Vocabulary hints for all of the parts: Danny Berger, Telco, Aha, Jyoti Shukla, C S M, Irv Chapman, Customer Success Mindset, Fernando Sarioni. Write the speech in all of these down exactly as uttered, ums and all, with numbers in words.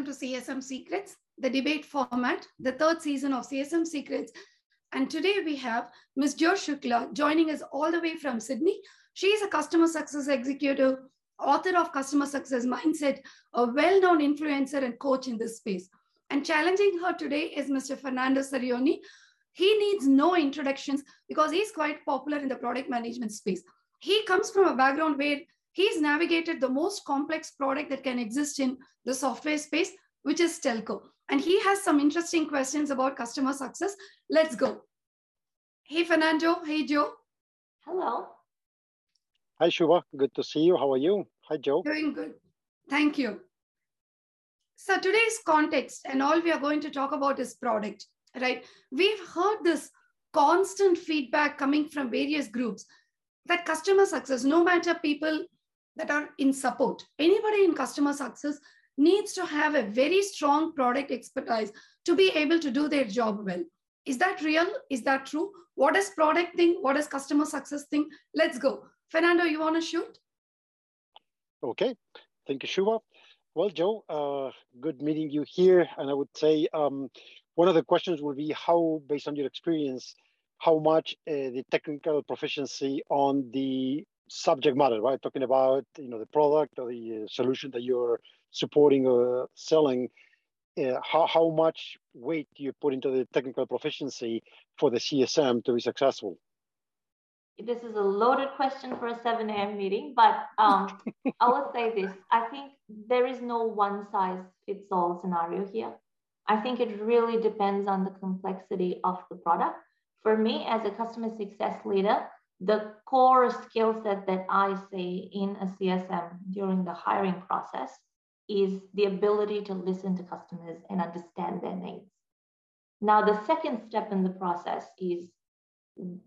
Welcome to C S M Secrets, the debate format, the third season of C S M Secrets. And today we have Miz Jyoti Shukla joining us all the way from Sydney. She is a customer success executive, author of Customer Success Mindset, a well-known influencer and coach in this space. And challenging her today is Mister Fernando Sarioni. He needs no introductions because he's quite popular in the product management space. He comes from a background where he's navigated the most complex product that can exist in the software space, which is telco. And he has some interesting questions about customer success. Let's go. Hey, Fernando. Hey, Joe. Hello. Hi, Shubha. Good to see you. How are you? Hi, Joe. Doing good. Thank you. So today's context and all we are going to talk about is product, right? We've heard this constant feedback coming from various groups that customer success, no matter people that are in support, anybody in customer success needs to have a very strong product expertise to be able to do their job well. Is that real? Is that true? What does product think? What does customer success think? Let's go. Fernando, you want to shoot? Okay. Thank you, Shubha. Well, Joe, uh, good meeting you here. And I would say um, one of the questions will be how, based on your experience, how much uh, the technical proficiency on the subject matter, right? Talking about, you know, the product or the uh, solution that you're supporting or selling, uh, how, how much weight you put into the technical proficiency for the C S M to be successful? This is a loaded question for a seven A M meeting, but um, I will say this. I think there is no one size fits all scenario here. I think it really depends on the complexity of the product. For me, as a customer success leader, the core skill set that I see in a C S M during the hiring process is the ability to listen to customers and understand their needs. Now, the second step in the process is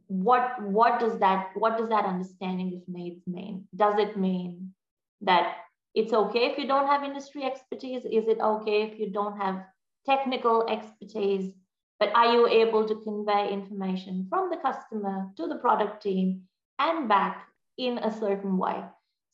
what, what, does that, what does that understanding of needs mean? Does it mean that it's okay if you don't have industry expertise? Is it okay if you don't have technical expertise? But are you able to convey information from the customer to the product team and back in a certain way?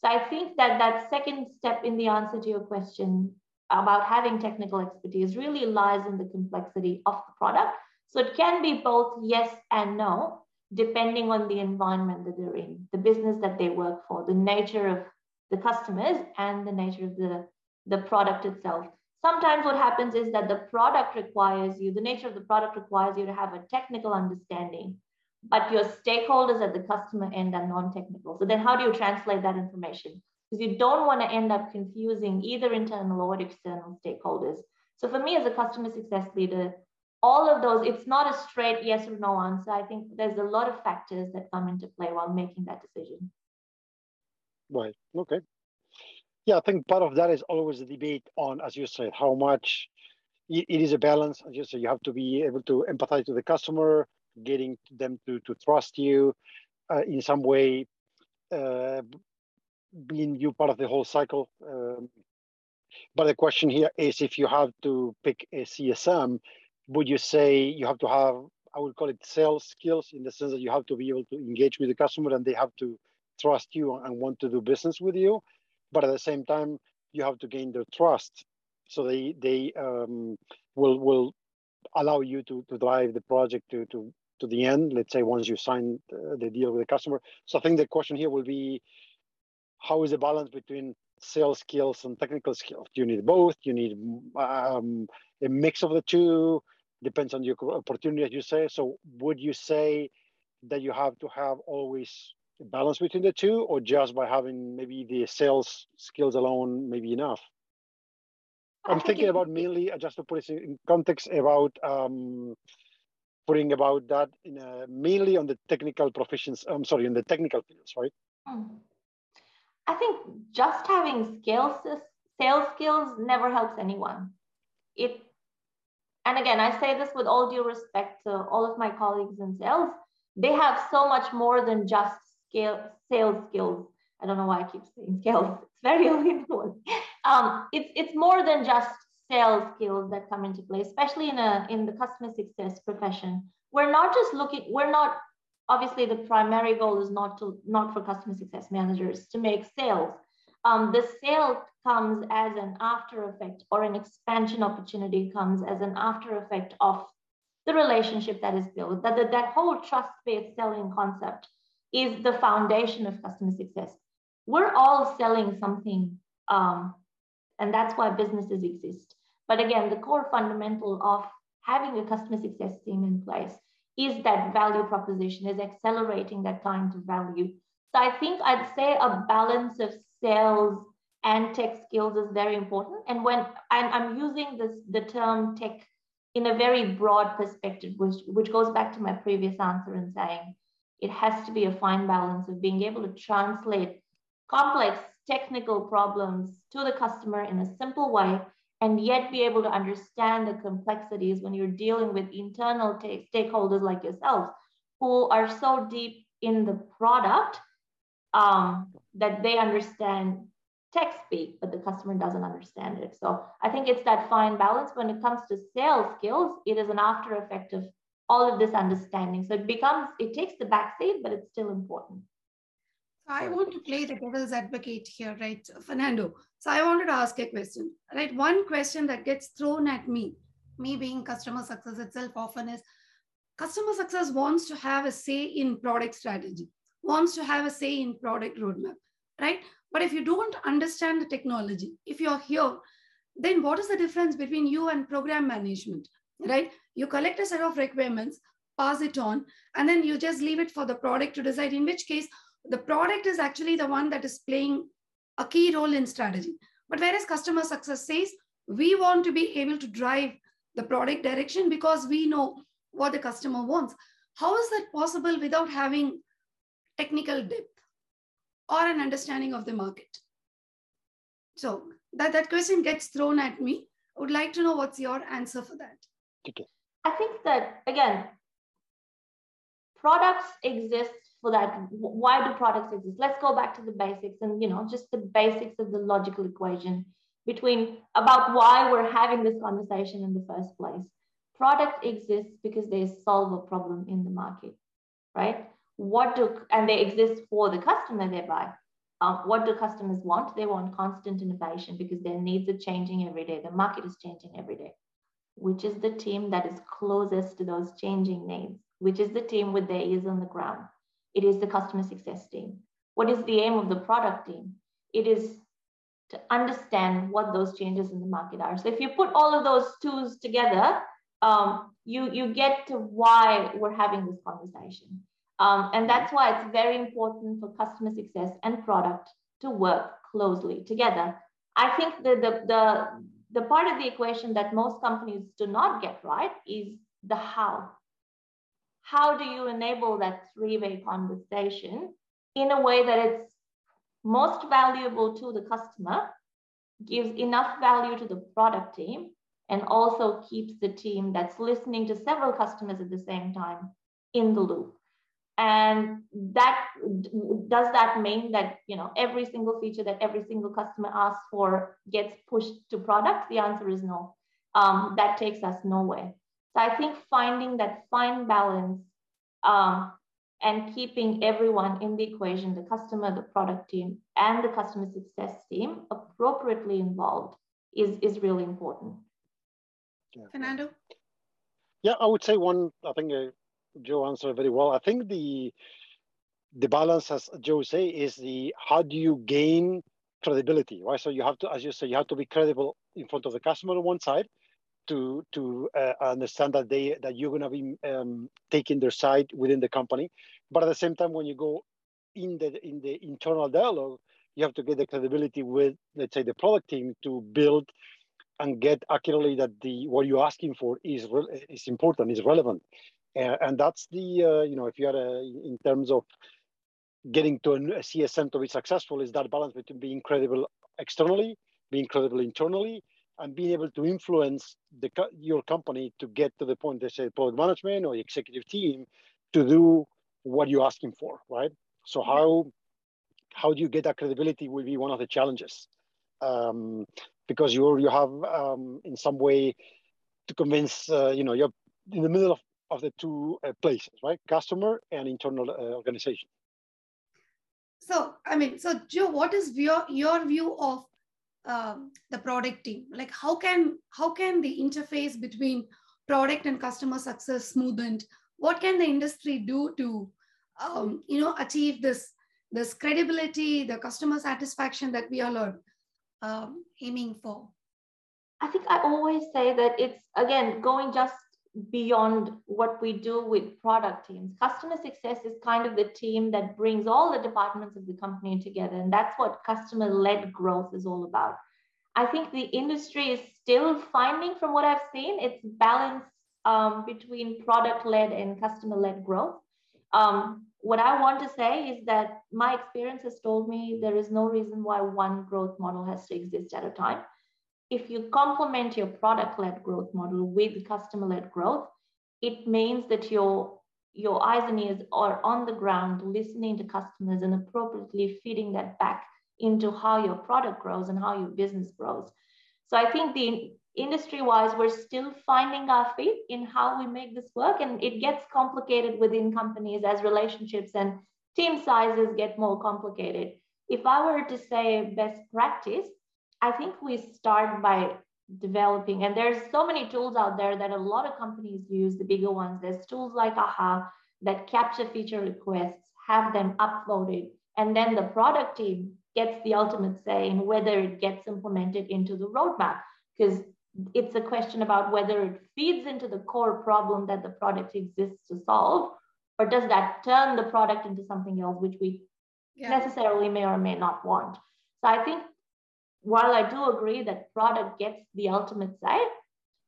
So I think that that second step in the answer to your question about having technical expertise really lies in the complexity of the product. So it can be both yes and no, depending on the environment that they're in, the business that they work for, the nature of the customers and the nature of the, the product itself. Sometimes what happens is that the product requires you, the nature of the product requires you to have a technical understanding, but your stakeholders at the customer end are non-technical. So then how do you translate that information? Because you don't want to end up confusing either internal or external stakeholders. So for me as a customer success leader, all of those, it's not a straight yes or no answer. I think there's a lot of factors that come into play while making that decision. Right, okay. Yeah, I think part of that is always a debate on, as you said, how much it is a balance. As you said, you have to be able to empathize with the customer, getting them to, to trust you uh, in some way, uh, being you part of the whole cycle. Um, but the question here is if you have to pick a C S M, would you say you have to have, I would call it sales skills in the sense that you have to be able to engage with the customer and they have to trust you and want to do business with you? But at the same time, you have to gain their trust, so they they um, will will allow you to to drive the project to to to the end. Let's say once you sign the deal with the customer. So I think the question here will be, how is the balance between sales skills and technical skills? Do you need both? Do you need um, a mix of the two? Depends on your opportunity, as you say. So would you say that you have to have always balance between the two, or just by having maybe the sales skills alone, maybe enough? I'm thinking about mainly, just to put it in context, about um, putting about that in a, mainly on the technical proficiency, I'm sorry, in the technical fields, right? I think just having skills, sales skills never helps anyone. It, and again, I say this with all due respect to all of my colleagues in sales, they have so much more than just Scale, sales skills. I don't know why I keep saying skills. It's very unusual. Um, it's it's more than just sales skills that come into play, especially in a in the customer success profession. We're not just looking. We're not obviously the primary goal is not to not for customer success managers to make sales. um, the sale comes as an after effect, or an expansion opportunity comes as an after effect of the relationship that is built. That, that, that whole trust-based selling concept is the foundation of customer success. We're all selling something, um, and that's why businesses exist. But again, the core fundamental of having a customer success team in place is that value proposition, is accelerating that time to value. So I think I'd say a balance of sales and tech skills is very important. And when I'm, I'm using this, the term tech in a very broad perspective, which, which goes back to my previous answer in saying it has to be a fine balance of being able to translate complex technical problems to the customer in a simple way, and yet be able to understand the complexities when you're dealing with internal stakeholders like yourselves, who are so deep in the product um, that they understand tech speak, but the customer doesn't understand it. So I think it's that fine balance. When it comes to sales skills, it is an after effect of all of this understanding. So it becomes, it takes the backseat, but it's still important. I want to play the devil's advocate here, right, Fernando? So I wanted to ask a question, right? One question that gets thrown at me, me being customer success itself often, is customer success wants to have a say in product strategy, wants to have a say in product roadmap, right? But if you don't understand the technology, if you're here, then what is the difference between you and program management, right? You collect a set of requirements, pass it on, and then you just leave it for the product to decide, in which case the product is actually the one that is playing a key role in strategy. But whereas customer success says, we want to be able to drive the product direction because we know what the customer wants. How is that possible without having technical depth or an understanding of the market? So that, that question gets thrown at me. I would like to know what's your answer for that. Okay. I think that, again, products exist for that. Why do products exist? Let's go back to the basics and, you know, just the basics of the logical equation between about why we're having this conversation in the first place. Product exists because they solve a problem in the market, right? What do, and they exist for the customer they buy. Um, what do customers want? They want constant innovation because their needs are changing every day. The market is changing every day, which is the team that is closest to those changing needs, which is the team with their ears on the ground. It is the customer success team. What is the aim of the product team? It is to understand what those changes in the market are. So if you put all of those twos together, um, you, you get to why we're having this conversation. Um, and that's why it's very important for customer success and product to work closely together. I think the, the, the, the part of the equation that most companies do not get right is the how. How do you enable that three-way conversation in a way that it's most valuable to the customer, gives enough value to the product team, and also keeps the team that's listening to several customers at the same time in the loop? And that does that mean that, you know, every single feature that every single customer asks for gets pushed to product? The answer is no. Um, that takes us nowhere. So I think finding that fine balance um, and keeping everyone in the equation, the customer, the product team, and the customer success team appropriately involved is, is really important. Yeah. Fernando? Yeah, I would say one, I think uh, Joe answered very well. I think the, the balance, as Joe say, is the how do you gain credibility, right? So you have to, as you say, you have to be credible in front of the customer on one side, to to uh, understand that they that you're going to be um, taking their side within the company, but at the same time, when you go in the in the internal dialogue, you have to get the credibility with, let's say, the product team to build and get accurately that the what you're asking for is is important, is relevant, uh, and that's the uh, you know, if you are a, in terms of getting to a C S M to be successful, is that balance between being credible externally, being credible internally, and being able to influence the, your company to get to the point they say product management or executive team to do what you're asking for, right? So how how do you get that credibility will be one of the challenges, um, because you you have um, in some way to convince, uh, you know, you're in the middle of, of the two uh, places, right? Customer and internal uh, organization. So, I mean, so Joe, what is your, your view of um, the product team? Like how can, how can the interface between product and customer success smoothened? What can the industry do to, um, you know, achieve this, this credibility, the customer satisfaction that we all are um, aiming for? I think I always say that it's, again, going just beyond what we do with product teams. Customer success is kind of the team that brings all the departments of the company together. And that's what customer-led growth is all about. I think the industry is still finding, from what I've seen, it's balance um, between product-led and customer-led growth. Um, what I want to say is that my experience has told me there is no reason why one growth model has to exist at a time. If you complement your product-led growth model with customer-led growth, it means that your, your eyes and ears are on the ground listening to customers and appropriately feeding that back into how your product grows and how your business grows. So I think the industry-wise, we're still finding our feet in how we make this work, and it gets complicated within companies as relationships and team sizes get more complicated. If I were to say best practice, I think we start by developing, and there's so many tools out there that a lot of companies use, the bigger ones. There's tools like Aha that capture feature requests, have them uploaded, and then the product team gets the ultimate say in whether it gets implemented into the roadmap, because it's a question about whether it feeds into the core problem that the product exists to solve, or does that turn the product into something else, which we yeah. necessarily may or may not want. So I think while I do agree that product gets the ultimate say,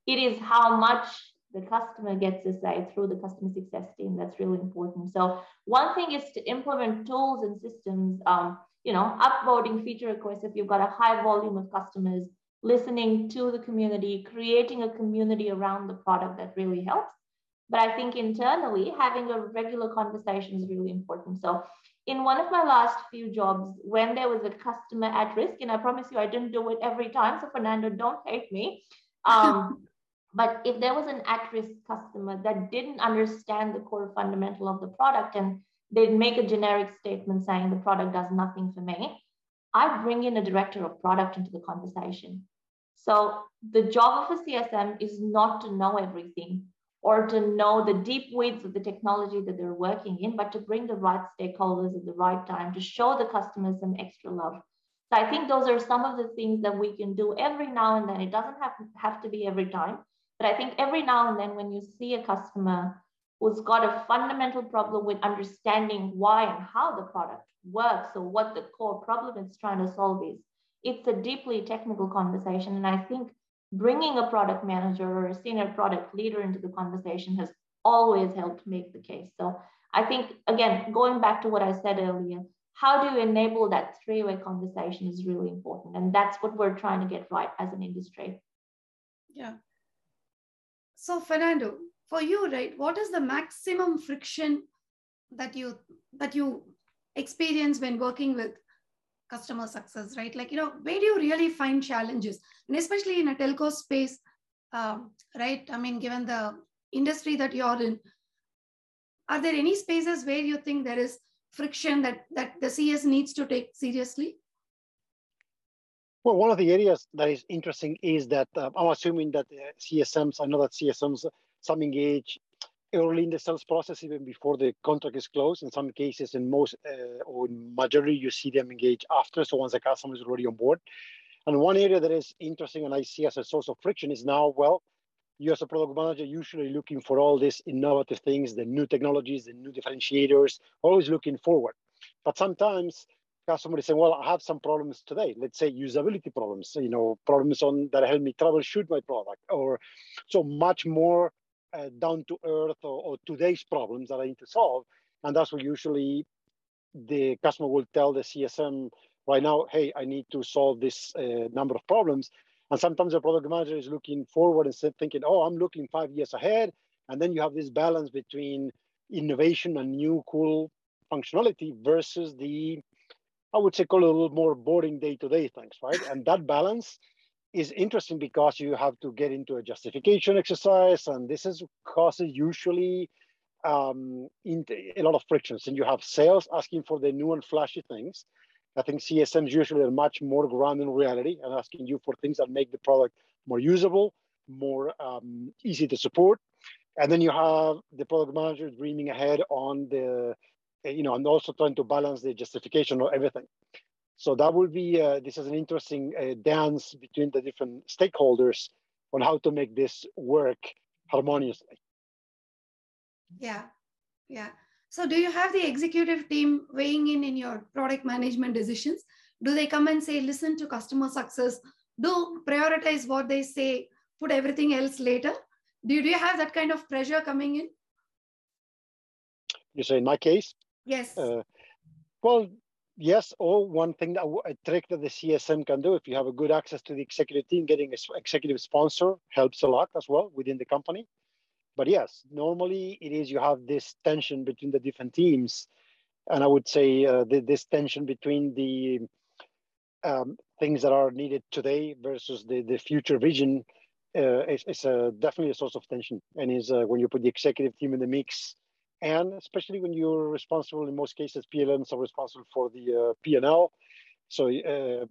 it is how much the customer gets to say through the customer success team that's really important. So one thing is to implement tools and systems, um, you know, upvoting feature requests if you've got a high volume of customers, listening to the community, creating a community around the product that really helps. But I think internally, having a regular conversation is really important. So in one of my last few jobs, when there was a customer at risk, and I promise you, I didn't do it every time, so Fernando, don't hate me. Um, but if there was an at-risk customer that didn't understand the core fundamental of the product, and they'd make a generic statement saying the product does nothing for me, I'd bring in a director of product into the conversation. So the job of a C S M is not to know everything, or to know the deep weeds of the technology that they're working in, but to bring the right stakeholders at the right time to show the customers some extra love. So I think those are some of the things that we can do every now and then. It doesn't have, have to be every time, but I think every now and then when you see a customer who's got a fundamental problem with understanding why and how the product works or what the core problem it's trying to solve is, it's a deeply technical conversation. And I think bringing a product manager or a senior product leader into the conversation has always helped make the case. So I think, again, going back to what I said earlier, how do you enable that three-way conversation is really important. And that's what we're trying to get right as an industry. Yeah. So Fernando, for you, right, what is the maximum friction that you, that you experience when working with customer success, right? Like, you know, where do you really find challenges? And especially in a telco space, um, right? I mean, given the industry that you're in, are there any spaces where you think there is friction that, that the C S needs to take seriously? Well, one of the areas that is interesting is that uh, I'm assuming that uh, C S Ms, I know that C S Ms, some engage early in the sales process, even before the contract is closed. In some cases, in most uh, or in majority, you see them engage after. So once the customer is already on board. And one area that is interesting and I see as a source of friction is now, well, you as a product manager, usually looking for all these innovative things, the new technologies, the new differentiators, always looking forward. But sometimes customers say, well, I have some problems today. Let's say usability problems, you know, problems on that help me troubleshoot my product, or so much more Uh, down to earth or, or today's problems that I need to solve. And that's what usually the customer will tell the C S M right now, hey, I need to solve this uh, number of problems. And sometimes the product manager is looking forward and thinking, oh, I'm looking five years ahead. And then you have this balance between innovation and new cool functionality versus the, I would say, call it a little more boring day-to-day things, right? And that balance is interesting because you have to get into a justification exercise, and this is causes usually um, in a lot of frictions. And you have sales asking for the new and flashy things. I think C S Ms usually are much more grounded in reality and asking you for things that make the product more usable, more um, easy to support. And then you have the product manager dreaming ahead on the, you know, and also trying to balance the justification of everything. So that will be, uh, this is an interesting uh, dance between the different stakeholders on how to make this work harmoniously. Yeah, yeah. So do you have the executive team weighing in in your product management decisions? Do they come and say, listen to customer success, do prioritize what they say, put everything else later? Do you, do you have that kind of pressure coming in? You say in my case? Yes. Uh, well, yes, or one thing, that a trick that the C S M can do, if you have a good access to the executive team, getting an executive sponsor helps a lot as well within the company. But yes, normally it is, you have this tension between the different teams. And I would say uh, the, this tension between the um, things that are needed today versus the, the future vision uh, is, is a, definitely a source of tension. And is uh, when you put the executive team in the mix, and especially when you're responsible, in most cases, P L Ms are responsible for the uh, P and L. So uh,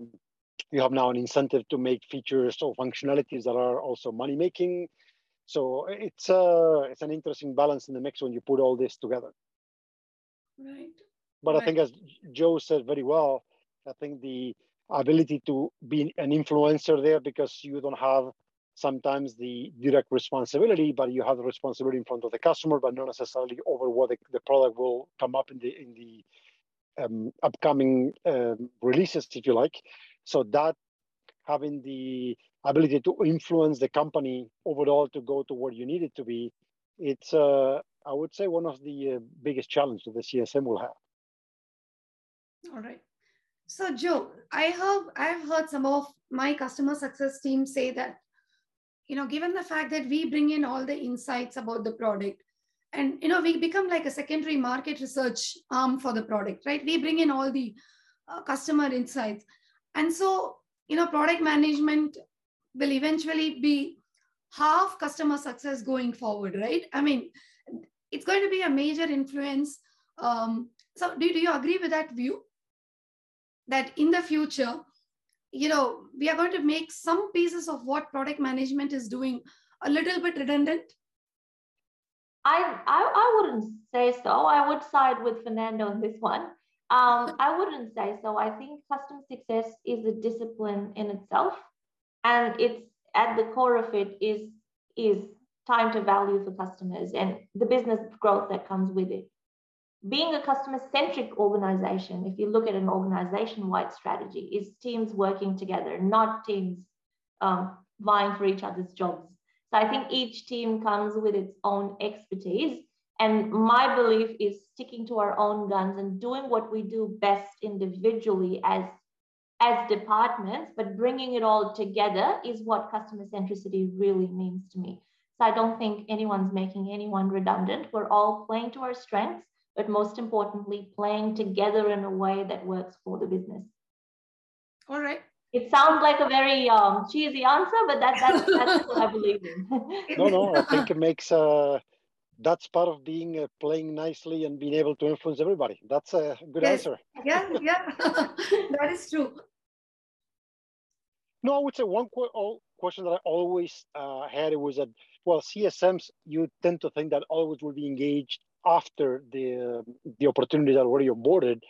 you have now an incentive to make features or functionalities that are also money-making. So it's uh, it's an interesting balance in the mix when you put all this together. Right. But right. I think as Joe said very well, I think the ability to be an influencer there, because you don't have sometimes the direct responsibility, but you have the responsibility in front of the customer, but not necessarily over what the, the product will come up in the in the um, upcoming um, releases, if you like. So that having the ability to influence the company overall to go to where you need it to be, it's, uh, I would say, one of the uh, biggest challenges that the C S M will have. All right. So, Joe, I heard, I've heard some of my customer success team say that, you know, given the fact that we bring in all the insights about the product and, you know, we become like a secondary market research arm for the product, right? We bring in all the uh, customer insights. And so, you know, product management will eventually be half customer success going forward, right? I mean, it's going to be a major influence. Um, so do, do you agree with that view? That in the future, you know, we are going to make some pieces of what product management is doing a little bit redundant? I, I, I wouldn't say so. I would side with Fernando on this one. Um, I wouldn't say so. I think customer success is a discipline in itself. And it's at the core of it is, is time to value for customers and the business growth that comes with it. Being a customer-centric organization, if you look at an organization-wide strategy, is teams working together, not teams um, vying for each other's jobs. So I think each team comes with its own expertise. And my belief is sticking to our own guns and doing what we do best individually as as departments, but bringing it all together is what customer centricity really means to me. So I don't think anyone's making anyone redundant. We're all playing to our strengths, but most importantly, playing together in a way that works for the business. All right. It sounds like a very um, cheesy answer, but that, that, that's what I believe in. No, no, I think it makes, uh, that's part of being, uh, playing nicely and being able to influence everybody. That's a good yes. answer. Yeah, yeah, that is true. No, I would say one qu question that I always uh, had was that, well, C S Ms, you tend to think that always will be engaged after the, uh, the opportunities are already onboarded.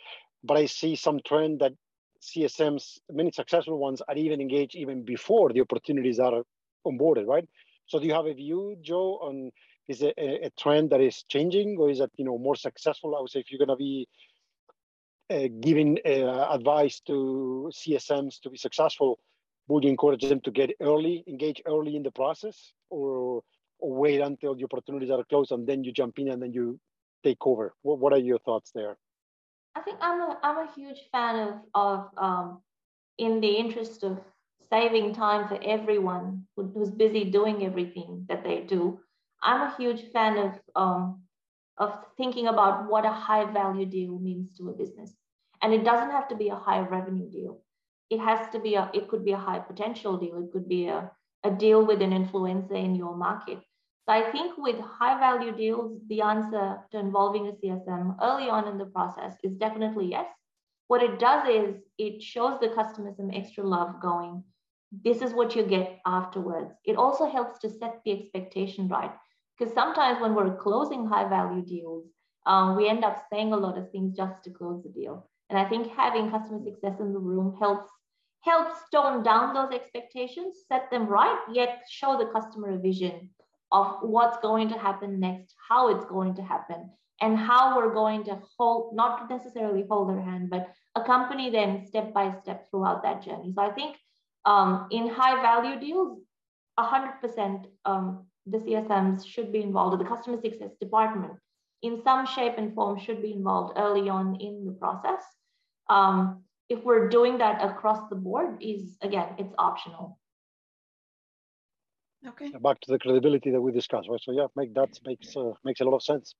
But I see some trend that C S Ms, many successful ones, are even engaged even before the opportunities are onboarded, right? So do you have a view, Joe, on is it a, a trend that is changing, or is that, you know, more successful? I would say if you're going to be uh, giving uh, advice to C S Ms to be successful, would you encourage them to get early, engage early in the process, or, or wait until the opportunities are closed and then you jump in and then you take over? What, what are your thoughts there? I think I'm a, I'm a huge fan of, of um, in the interest of saving time for everyone who, who's busy doing everything that they do, I'm a huge fan of, um, of thinking about what a high value deal means to a business. And it doesn't have to be a high revenue deal. It has to be a, it could be a high potential deal. It could be a, a deal with an influencer in your market. So I think with high value deals, the answer to involving a C S M early on in the process is definitely yes. What it does is it shows the customer some extra love going, this is what you get afterwards. It also helps to set the expectation right. Because sometimes when we're closing high value deals, um, we end up saying a lot of things just to close the deal. And I think having customer success in the room helps helps tone down those expectations, set them right, yet show the customer a vision of what's going to happen next, how it's going to happen, and how we're going to hold, not necessarily hold their hand, but accompany them step by step throughout that journey. So I think um, in high value deals, one hundred percent um, the C S Ms should be involved, or the customer success department in some shape and form should be involved early on in the process. Um, if we're doing that across the board is, again, it's optional. Okay. Back to the credibility that we discussed, right? So yeah, make that makes uh, makes a lot of sense.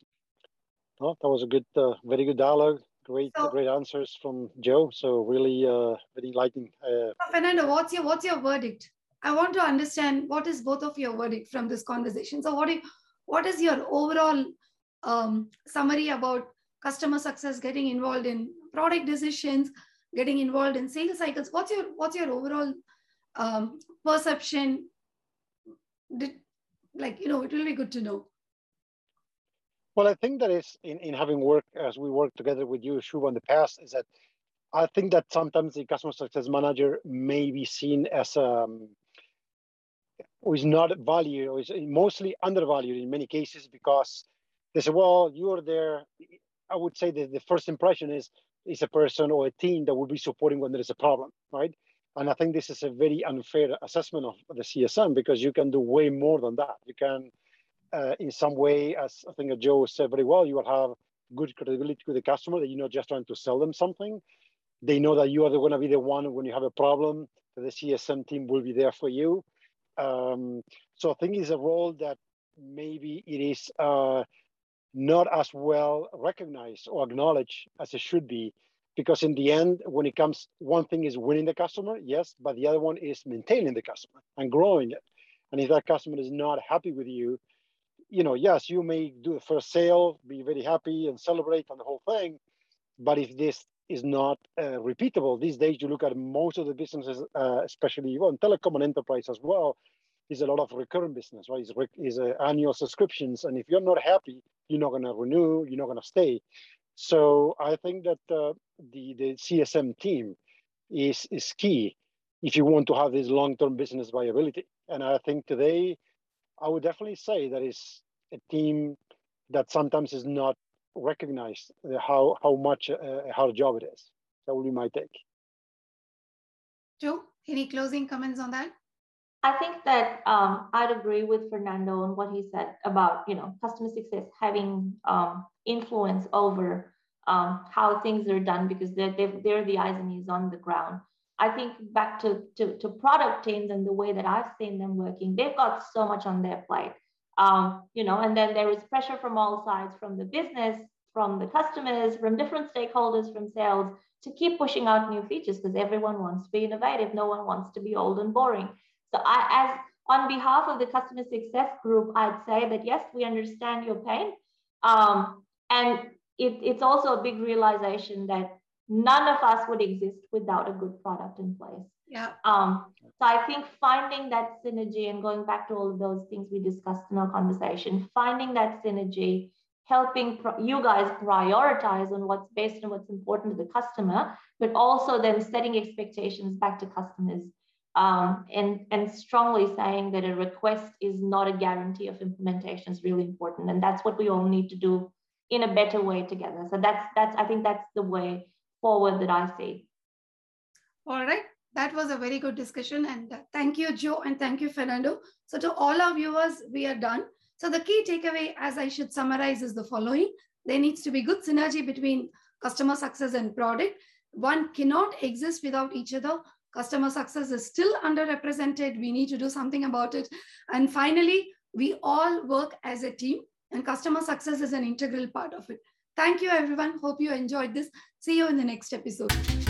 No, that was a good, uh, very good dialogue. Great, so, great answers from Joe. So really, uh, very enlightening. Uh, Fernando, what's your what's your verdict? I want to understand what is both of your verdict from this conversation. So what do you, what is your overall um, summary about customer success getting involved in product decisions, getting involved in sales cycles? What's your what's your overall um, perception? Did, like, you know, it will be good to know. Well, I think that is in, in having worked as we work together with you, Shubha, in the past, is that I think that sometimes the customer success manager may be seen as um, who is not valued or is mostly undervalued in many cases because they say, well, you are there. I would say that the first impression is, is a person or a team that will be supporting when there is a problem, right? And I think this is a very unfair assessment of the C S M because you can do way more than that. You can, uh, in some way, as I think Joe said very well, you will have good credibility with the customer that you're not just trying to sell them something. They know that you are going to be the one when you have a problem, that the C S M team will be there for you. Um, so I think it's a role that maybe it is uh, not as well recognized or acknowledged as it should be. Because in the end, when it comes, one thing is winning the customer, yes, but the other one is maintaining the customer and growing it. And if that customer is not happy with you, you know, yes, you may do the first sale, be very happy and celebrate and the whole thing. But if this is not uh, repeatable, these days you look at most of the businesses, uh, especially well, in telecom and enterprise as well, is a lot of recurrent business, right? It's, it's uh, annual subscriptions. And if you're not happy, you're not going to renew, you're not going to stay. So I think that uh, the, the C S M team is, is key if you want to have this long-term business viability. And I think today, I would definitely say that it's a team that sometimes is not recognized how, how much, uh, how job it is. That would be my take. Joe, any closing comments on that? I think that um, I'd agree with Fernando on what he said about, you know, customer success having um, influence over um, how things are done because they're, they're the eyes and ears on the ground. I think back to, to, to product teams and the way that I've seen them working, they've got so much on their plate, um, you know, and then there is pressure from all sides, from the business, from the customers, from different stakeholders, from sales, to keep pushing out new features because everyone wants to be innovative. No one wants to be old and boring. So I, as on behalf of the customer success group, I'd say that, yes, we understand your pain. Um, and it, it's also a big realization that none of us would exist without a good product in place. Yeah. Um, so I think finding that synergy and going back to all of those things we discussed in our conversation, finding that synergy, helping you guys prioritize on what's based on what's important to the customer, but also then setting expectations back to customers. Um, and, and strongly saying that a request is not a guarantee of implementation is really important. And that's what we all need to do in a better way together. So that's, that's I think that's the way forward that I see. All right. That was a very good discussion. And thank you, Joe, and thank you, Fernando. So to all our viewers, we are done. So the key takeaway, as I should summarize, is the following. There needs to be good synergy between customer success and product. One cannot exist without each other. Customer success is still underrepresented. We need to do something about it. And finally, we all work as a team and customer success is an integral part of it. Thank you, everyone. Hope you enjoyed this. See you in the next episode.